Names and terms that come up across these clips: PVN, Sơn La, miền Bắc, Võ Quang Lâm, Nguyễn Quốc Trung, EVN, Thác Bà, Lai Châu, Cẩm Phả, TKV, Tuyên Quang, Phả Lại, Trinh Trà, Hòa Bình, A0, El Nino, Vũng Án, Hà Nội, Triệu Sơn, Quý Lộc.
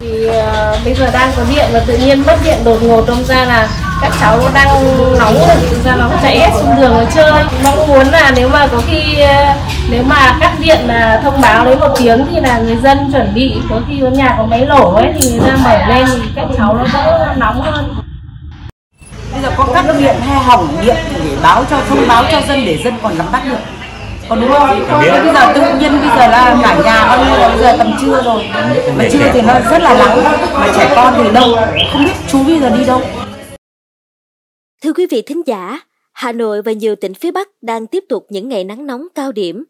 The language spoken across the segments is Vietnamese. Thì bây giờ đang có điện và tự nhiên mất điện đột ngột, đâm ra là các cháu đang nóng rồi, thực ra nó chạy hết xuống đường nó chơi. Mong muốn là nếu mà có khi nếu mà cắt điện là thông báo đến 1 tiếng thì là người dân chuẩn bị, có khi có nhà có máy nổ ấy thì người ta mở lên thì các cháu nó đỡ nóng hơn. Bây giờ có cắt điện hay hỏng điện để báo cho, thông báo cho dân để dân còn nắm bắt được. Còn đúng không? Bây giờ tự nhiên bây giờ là cả nhà coi như là bây giờ tầm trưa rồi, mà trưa thì nó rất là nắng, mà trẻ con thì đâu không biết chú bây giờ đi đâu. Thưa quý vị thính giả, Hà Nội và nhiều tỉnh phía Bắc đang tiếp tục những ngày nắng nóng cao điểm.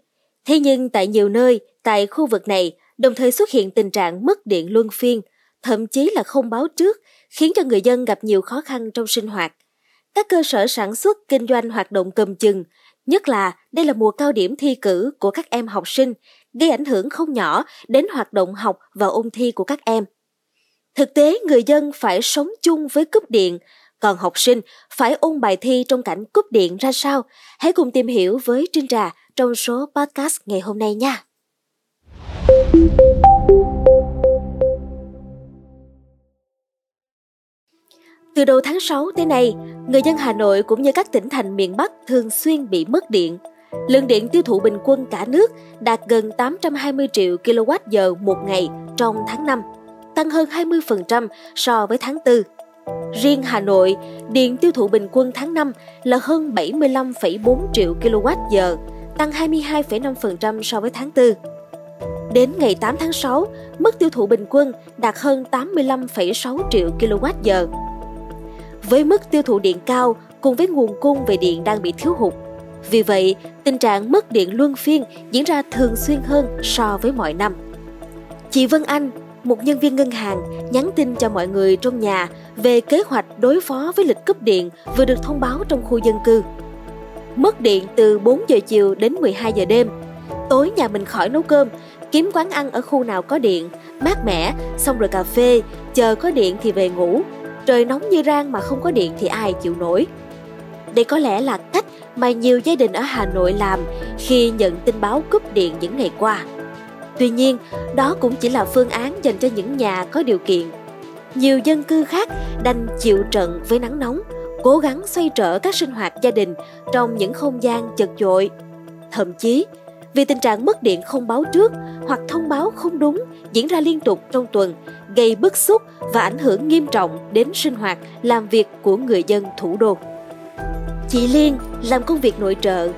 Thế nhưng tại nhiều nơi, tại khu vực này, đồng thời xuất hiện tình trạng mất điện luân phiên, thậm chí là không báo trước, khiến cho người dân gặp nhiều khó khăn trong sinh hoạt. Các cơ sở sản xuất, kinh doanh hoạt động cầm chừng, nhất là đây là mùa cao điểm thi cử của các em học sinh, gây ảnh hưởng không nhỏ đến hoạt động học và ôn thi của các em. Thực tế, người dân phải sống chung với cúp điện, còn học sinh phải ôn bài thi trong cảnh cúp điện ra sao? Hãy cùng tìm hiểu với Trinh Trà trong số podcast ngày hôm nay nha! Từ đầu tháng 6 tới nay, người dân Hà Nội cũng như các tỉnh thành miền Bắc thường xuyên bị mất điện. Lượng điện tiêu thụ bình quân cả nước đạt gần 820 triệu kWh một ngày trong tháng 5, tăng hơn 20% so với tháng 4. Riêng Hà Nội, điện tiêu thụ bình quân tháng 5 là hơn 75,4 triệu kWh, tăng 22,5% so với tháng 4. Đến ngày 8 tháng 6, mức tiêu thụ bình quân đạt hơn 85,6 triệu kWh. Với mức tiêu thụ điện cao cùng với nguồn cung về điện đang bị thiếu hụt, vì vậy tình trạng mất điện luân phiên diễn ra thường xuyên hơn so với mọi năm. Chị Vân Anh, một nhân viên ngân hàng, nhắn tin cho mọi người trong nhà về kế hoạch đối phó với lịch cúp điện vừa được thông báo trong khu dân cư. Mất điện từ 4 giờ chiều đến 12 giờ đêm. Tối nhà mình khỏi nấu cơm, kiếm quán ăn ở khu nào có điện, mát mẻ, xong rồi cà phê, chờ có điện thì về ngủ. Trời nóng như rang mà không có điện thì ai chịu nổi. Đây có lẽ là cách mà nhiều gia đình ở Hà Nội làm khi nhận tin báo cúp điện những ngày qua. Tuy nhiên, đó cũng chỉ là phương án dành cho những nhà có điều kiện. Nhiều dân cư khác đành chịu trận với nắng nóng, cố gắng xoay trở các sinh hoạt gia đình trong những không gian chật chội. Thậm chí, vì tình trạng mất điện không báo trước hoặc thông báo không đúng diễn ra liên tục trong tuần, gây bức xúc và ảnh hưởng nghiêm trọng đến sinh hoạt, làm việc của người dân thủ đô. Chị Liên làm công việc nội trợ.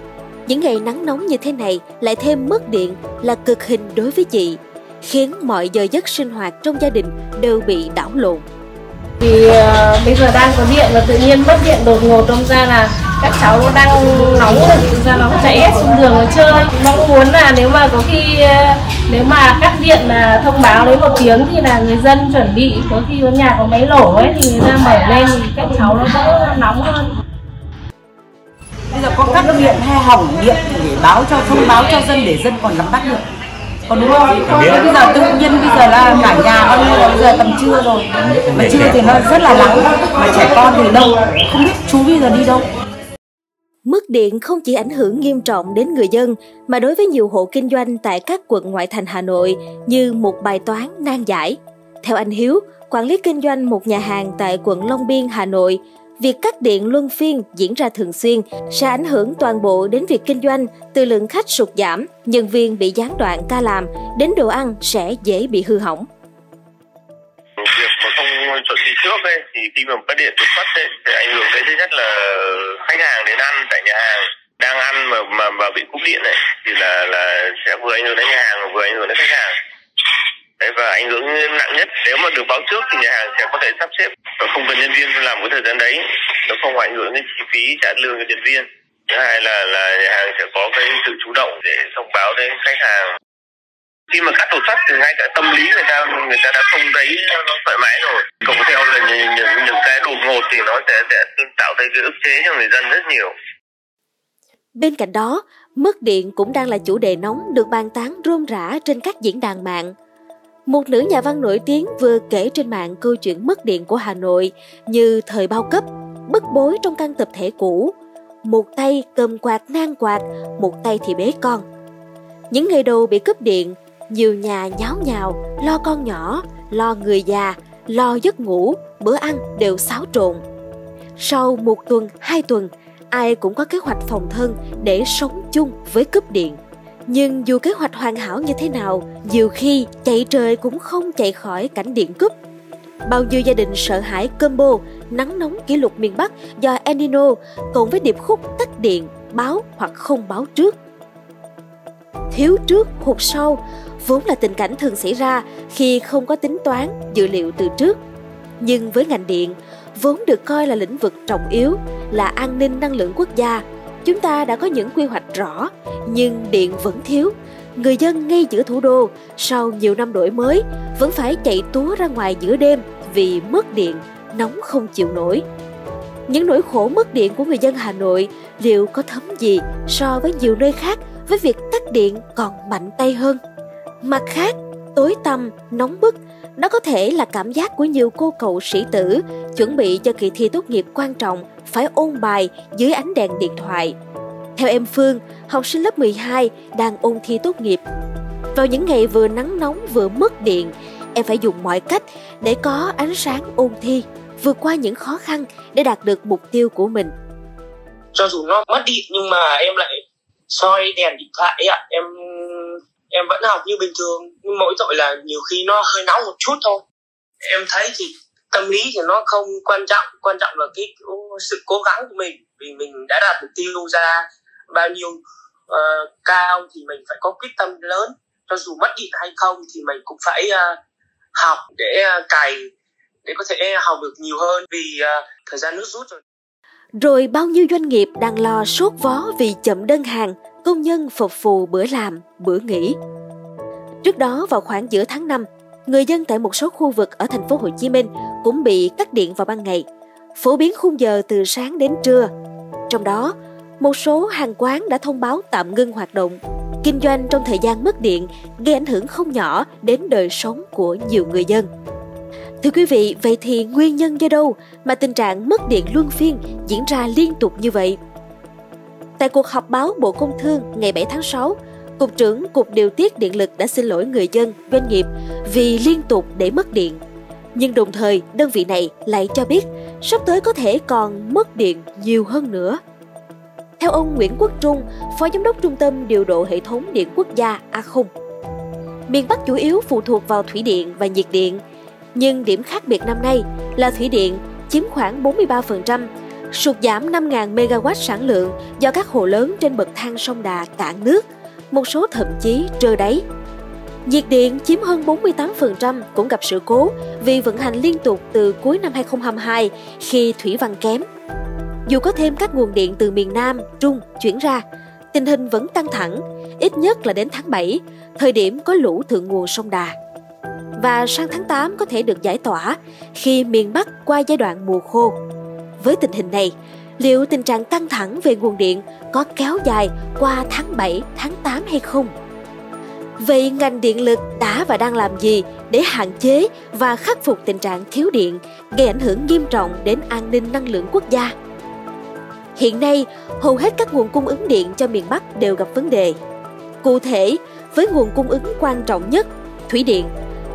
Những ngày nắng nóng như thế này lại thêm mất điện là cực hình đối với chị, khiến mọi giờ giấc sinh hoạt trong gia đình đều bị đảo lộn. Thì bây giờ đang có điện và tự nhiên mất điện đột ngột, đâm ra là các cháu nó đang nóng rồi, thực ra nó chạy hết xuống đường nó chơi. Mong muốn là nếu mà có khi nếu mà cắt điện là thông báo đến 1 tiếng thì là người dân chuẩn bị, có khi có nhà có máy nổ ấy thì người ta mở lên thì các cháu nó đỡ nóng hơn. Bây giờ có cắt điện hay hỏng điện để báo cho, thông báo cho dân để dân còn nắm bắt được. Còn đúng không? Bây giờ tự nhiên bây giờ là cả nhà coi như là bây giờ tầm trưa rồi, mà trưa thì nó rất là nắng, mà trẻ con thì đâu không biết chú bây giờ đi đâu. Mất điện không chỉ ảnh hưởng nghiêm trọng đến người dân, mà đối với nhiều hộ kinh doanh tại các quận ngoại thành Hà Nội như một bài toán nan giải. Theo anh Hiếu, quản lý kinh doanh một nhà hàng tại quận Long Biên, Hà Nội, việc cắt điện luân phiên diễn ra thường xuyên sẽ ảnh hưởng toàn bộ đến việc kinh doanh, từ lượng khách sụt giảm, nhân viên bị gián đoạn ca làm, đến đồ ăn sẽ dễ bị hư hỏng. Việc mà không chuẩn bị trước ấy, thì khi mà cắt điện đột xuất sẽ ảnh hưởng đến, thứ nhất là khách hàng đến ăn tại nhà hàng, đang ăn mà bị cúp điện này thì là sẽ vừa ảnh hưởng đến nhà hàng vừa ảnh hưởng đến khách hàng. Đấy, và ảnh hưởng nặng nhất nếu mà được báo trước thì nhà hàng sẽ có thể sắp xếp và không cần nhân viên làm cái thời gian đấy, nó không ảnh hưởng đến chi phí trả lương cho nhân viên. Thứ hai là nhà hàng sẽ có cái sự chủ động để thông báo đến khách hàng. Khi mà cắt đột xuất thì ngay cả tâm lý người ta đã không thấy nó thoải mái rồi, cộng theo là những cái đột ngột thì nó sẽ tạo thành cái ức chế cho người dân rất nhiều. Bên cạnh đó, mất điện cũng đang là chủ đề nóng được bàn tán rôm rã trên các diễn đàn mạng. Một nữ nhà văn nổi tiếng vừa kể trên mạng câu chuyện mất điện của Hà Nội như thời bao cấp, bức bối trong căn tập thể cũ, một tay cầm quạt nan quạt, một tay thì bế con. Những ngày đầu bị cúp điện, Nhiều nhà nháo nhào, lo con nhỏ, lo người già, lo giấc ngủ, bữa ăn đều xáo trộn. Sau một tuần, 2 tuần, ai cũng có kế hoạch phòng thân để sống chung với cúp điện. Nhưng dù kế hoạch hoàn hảo như thế nào, nhiều khi chạy trời cũng không chạy khỏi cảnh điện cúp. Bao nhiêu gia đình sợ hãi combo nắng nóng kỷ lục miền Bắc do El Nino cộng với điệp khúc tắt điện, báo hoặc không báo trước. Thiếu trước, hụt sau vốn là tình cảnh thường xảy ra khi không có tính toán, dự liệu từ trước. Nhưng với ngành điện, vốn được coi là lĩnh vực trọng yếu, là an ninh năng lượng quốc gia, chúng ta đã có những quy hoạch rõ, nhưng điện vẫn thiếu. Người dân ngay giữa thủ đô, sau nhiều năm đổi mới, vẫn phải chạy túa ra ngoài giữa đêm vì mất điện, nóng không chịu nổi. Những nỗi khổ mất điện của người dân Hà Nội liệu có thấm gì so với nhiều nơi khác với việc tắt điện còn mạnh tay hơn? Mặt khác, tối tăm, nóng bức, đó có thể là cảm giác của nhiều cô cậu sĩ tử chuẩn bị cho kỳ thi tốt nghiệp quan trọng phải ôn bài dưới ánh đèn điện thoại. Theo em Phương, học sinh lớp 12 đang ôn thi tốt nghiệp. Vào những ngày vừa nắng nóng vừa mất điện, em phải dùng mọi cách để có ánh sáng ôn thi, vượt qua những khó khăn để đạt được mục tiêu của mình. Cho dù nó mất điện nhưng mà em lại soi đèn điện thoại ấy ạ. Em vẫn học như bình thường, nhưng mỗi tội là nhiều khi nó hơi nóng một chút thôi. Em thấy thì tâm lý thì nó không quan trọng là cái sự cố gắng của mình, vì mình đã đạt mục tiêu ra bao nhiêu cao thì mình phải có quyết tâm lớn. Cho dù mất điện hay không thì mình cũng phải học để cày, để có thể học được nhiều hơn, vì thời gian nước rút rồi. Rồi bao nhiêu doanh nghiệp đang lo sốt vó vì chậm đơn hàng, công nhân phập phù bữa làm, bữa nghỉ. Trước đó vào khoảng giữa tháng 5, người dân tại một số khu vực ở thành phố Hồ Chí Minh cũng bị cắt điện vào ban ngày, phổ biến khung giờ từ sáng đến trưa. Trong đó, một số hàng quán đã thông báo tạm ngưng hoạt động, kinh doanh trong thời gian mất điện gây ảnh hưởng không nhỏ đến đời sống của nhiều người dân. Thưa quý vị, vậy thì nguyên nhân do đâu mà tình trạng mất điện luân phiên diễn ra liên tục như vậy? Tại cuộc họp báo Bộ Công Thương ngày 7 tháng 6, Cục trưởng Cục Điều tiết Điện lực đã xin lỗi người dân, doanh nghiệp vì liên tục để mất điện. Nhưng đồng thời, đơn vị này lại cho biết sắp tới có thể còn mất điện nhiều hơn nữa. Theo ông Nguyễn Quốc Trung, Phó Giám đốc Trung tâm Điều độ Hệ thống Điện Quốc gia A0, miền Bắc chủ yếu phụ thuộc vào thủy điện và nhiệt điện. Nhưng điểm khác biệt năm nay là thủy điện chiếm khoảng 43%, sụt giảm 5.000 MW sản lượng do các hồ lớn trên bậc thang sông Đà cạn nước, một số thậm chí trơ đáy. Nhiệt điện chiếm hơn 48% cũng gặp sự cố vì vận hành liên tục từ cuối năm 2022 khi thủy văn kém. Dù có thêm các nguồn điện từ miền Nam, Trung chuyển ra, tình hình vẫn căng thẳng, ít nhất là đến tháng 7, thời điểm có lũ thượng nguồn sông Đà. Và sang tháng 8 có thể được giải tỏa khi miền Bắc qua giai đoạn mùa khô. Với tình hình này, liệu tình trạng căng thẳng về nguồn điện có kéo dài qua tháng 7, tháng 8 hay không? Vậy ngành điện lực đã và đang làm gì để hạn chế và khắc phục tình trạng thiếu điện gây ảnh hưởng nghiêm trọng đến an ninh năng lượng quốc gia? Hiện nay, hầu hết các nguồn cung ứng điện cho miền Bắc đều gặp vấn đề. Cụ thể, với nguồn cung ứng quan trọng nhất, thủy điện,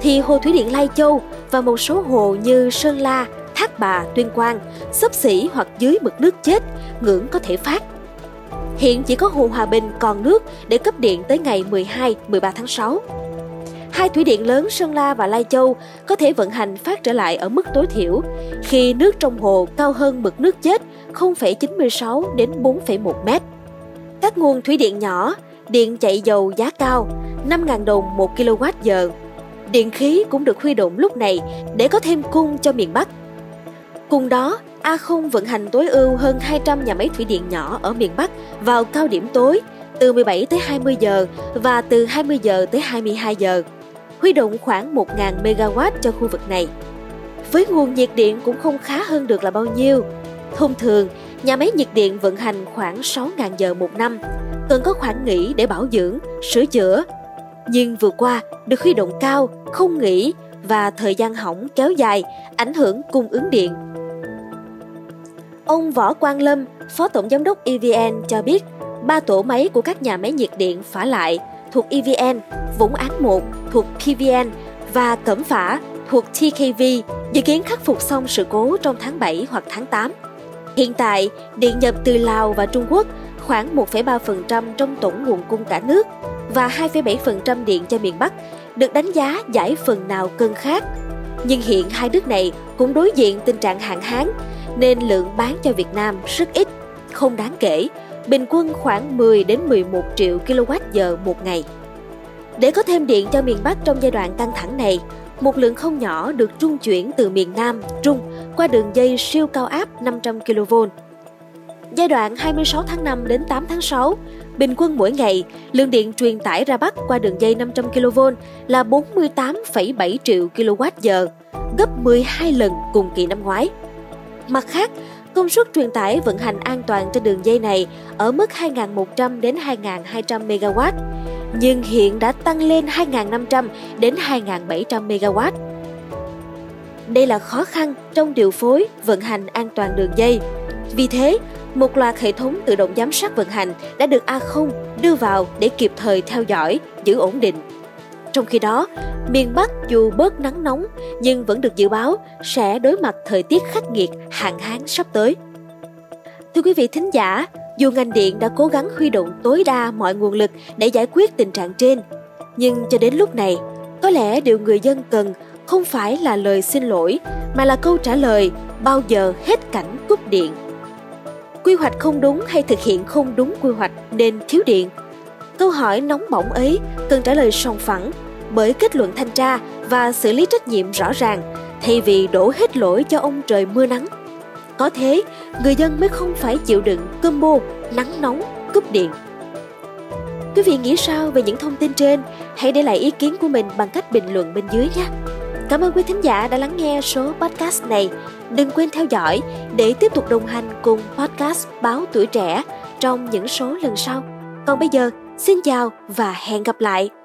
thì hồ thủy điện Lai Châu và một số hồ như Sơn La, Thác Bà, Tuyên Quang xấp xỉ hoặc dưới mực nước chết, ngưỡng có thể phát. Hiện chỉ có hồ Hòa Bình còn nước để cấp điện tới ngày 12-13 tháng 6. Hai thủy điện lớn Sơn La và Lai Châu có thể vận hành phát trở lại ở mức tối thiểu khi nước trong hồ cao hơn mực nước chết 0,96 đến 4,1 m. Các nguồn thủy điện nhỏ, điện chạy dầu giá cao, 5.000 đồng 1 kWh. Điện khí cũng được huy động lúc này để có thêm cung cho miền Bắc. Cùng đó, A0 vận hành tối ưu hơn 200 nhà máy thủy điện nhỏ ở miền Bắc vào cao điểm tối, từ 17 tới 20 giờ và từ 20 giờ tới 22 giờ, huy động khoảng 1.000 MW cho khu vực này. Với nguồn nhiệt điện cũng không khá hơn được là bao nhiêu. Thông thường, nhà máy nhiệt điện vận hành khoảng 6.000 giờ một năm, cần có khoảng nghỉ để bảo dưỡng, sửa chữa. Nhưng vừa qua, được huy động cao, không nghỉ và thời gian hỏng kéo dài, ảnh hưởng cung ứng điện. Ông Võ Quang Lâm, Phó Tổng Giám đốc EVN cho biết, 3 tổ máy của các nhà máy nhiệt điện Phả Lại, thuộc EVN, Vũng Án 1 thuộc PVN và Cẩm Phả thuộc TKV dự kiến khắc phục xong sự cố trong tháng 7 hoặc tháng 8. Hiện tại, điện nhập từ Lào và Trung Quốc khoảng 1,3% trong tổng nguồn cung cả nước và 2,7% điện cho miền Bắc được đánh giá giải phần nào cơn khát. Nhưng hiện hai nước này cũng đối diện tình trạng hạn hán nên lượng bán cho Việt Nam rất ít, không đáng kể, bình quân khoảng 10 đến 11 triệu kWh một ngày. Để có thêm điện cho miền Bắc trong giai đoạn căng thẳng này, một lượng không nhỏ được trung chuyển từ miền Nam, Trung qua đường dây siêu cao áp 500 kV. Giai đoạn 26 tháng 5 đến 8 tháng 6, bình quân mỗi ngày, lượng điện truyền tải ra Bắc qua đường dây 500 kV là 48,7 triệu kWh, gấp 12 lần cùng kỳ năm ngoái. Mặt khác, công suất truyền tải vận hành an toàn trên đường dây này ở mức 2.100 đến 2.200 MW, nhưng hiện đã tăng lên 2.500 đến 2.700 MW. Đây là khó khăn trong điều phối vận hành an toàn đường dây. Vì thế, một loạt hệ thống tự động giám sát vận hành đã được A0 đưa vào để kịp thời theo dõi, giữ ổn định. Trong khi đó, miền Bắc dù bớt nắng nóng nhưng vẫn được dự báo sẽ đối mặt thời tiết khắc nghiệt, hạn hán sắp tới. Thưa quý vị thính giả, dù ngành điện đã cố gắng huy động tối đa mọi nguồn lực để giải quyết tình trạng trên, nhưng cho đến lúc này, có lẽ điều người dân cần không phải là lời xin lỗi mà là câu trả lời bao giờ hết cảnh cúp điện. Quy hoạch không đúng hay thực hiện không đúng quy hoạch nên thiếu điện? Câu hỏi nóng bỏng ấy cần trả lời sòng phẳng bởi kết luận thanh tra và xử lý trách nhiệm rõ ràng thay vì đổ hết lỗi cho ông trời mưa nắng. Có thế, người dân mới không phải chịu đựng combo nắng nóng, cúp điện. Quý vị nghĩ sao về những thông tin trên? Hãy để lại ý kiến của mình bằng cách bình luận bên dưới nhé! Cảm ơn quý thính giả đã lắng nghe số podcast này. Đừng quên theo dõi để tiếp tục đồng hành cùng podcast Báo Tuổi Trẻ trong những số lần sau. Còn bây giờ, xin chào và hẹn gặp lại!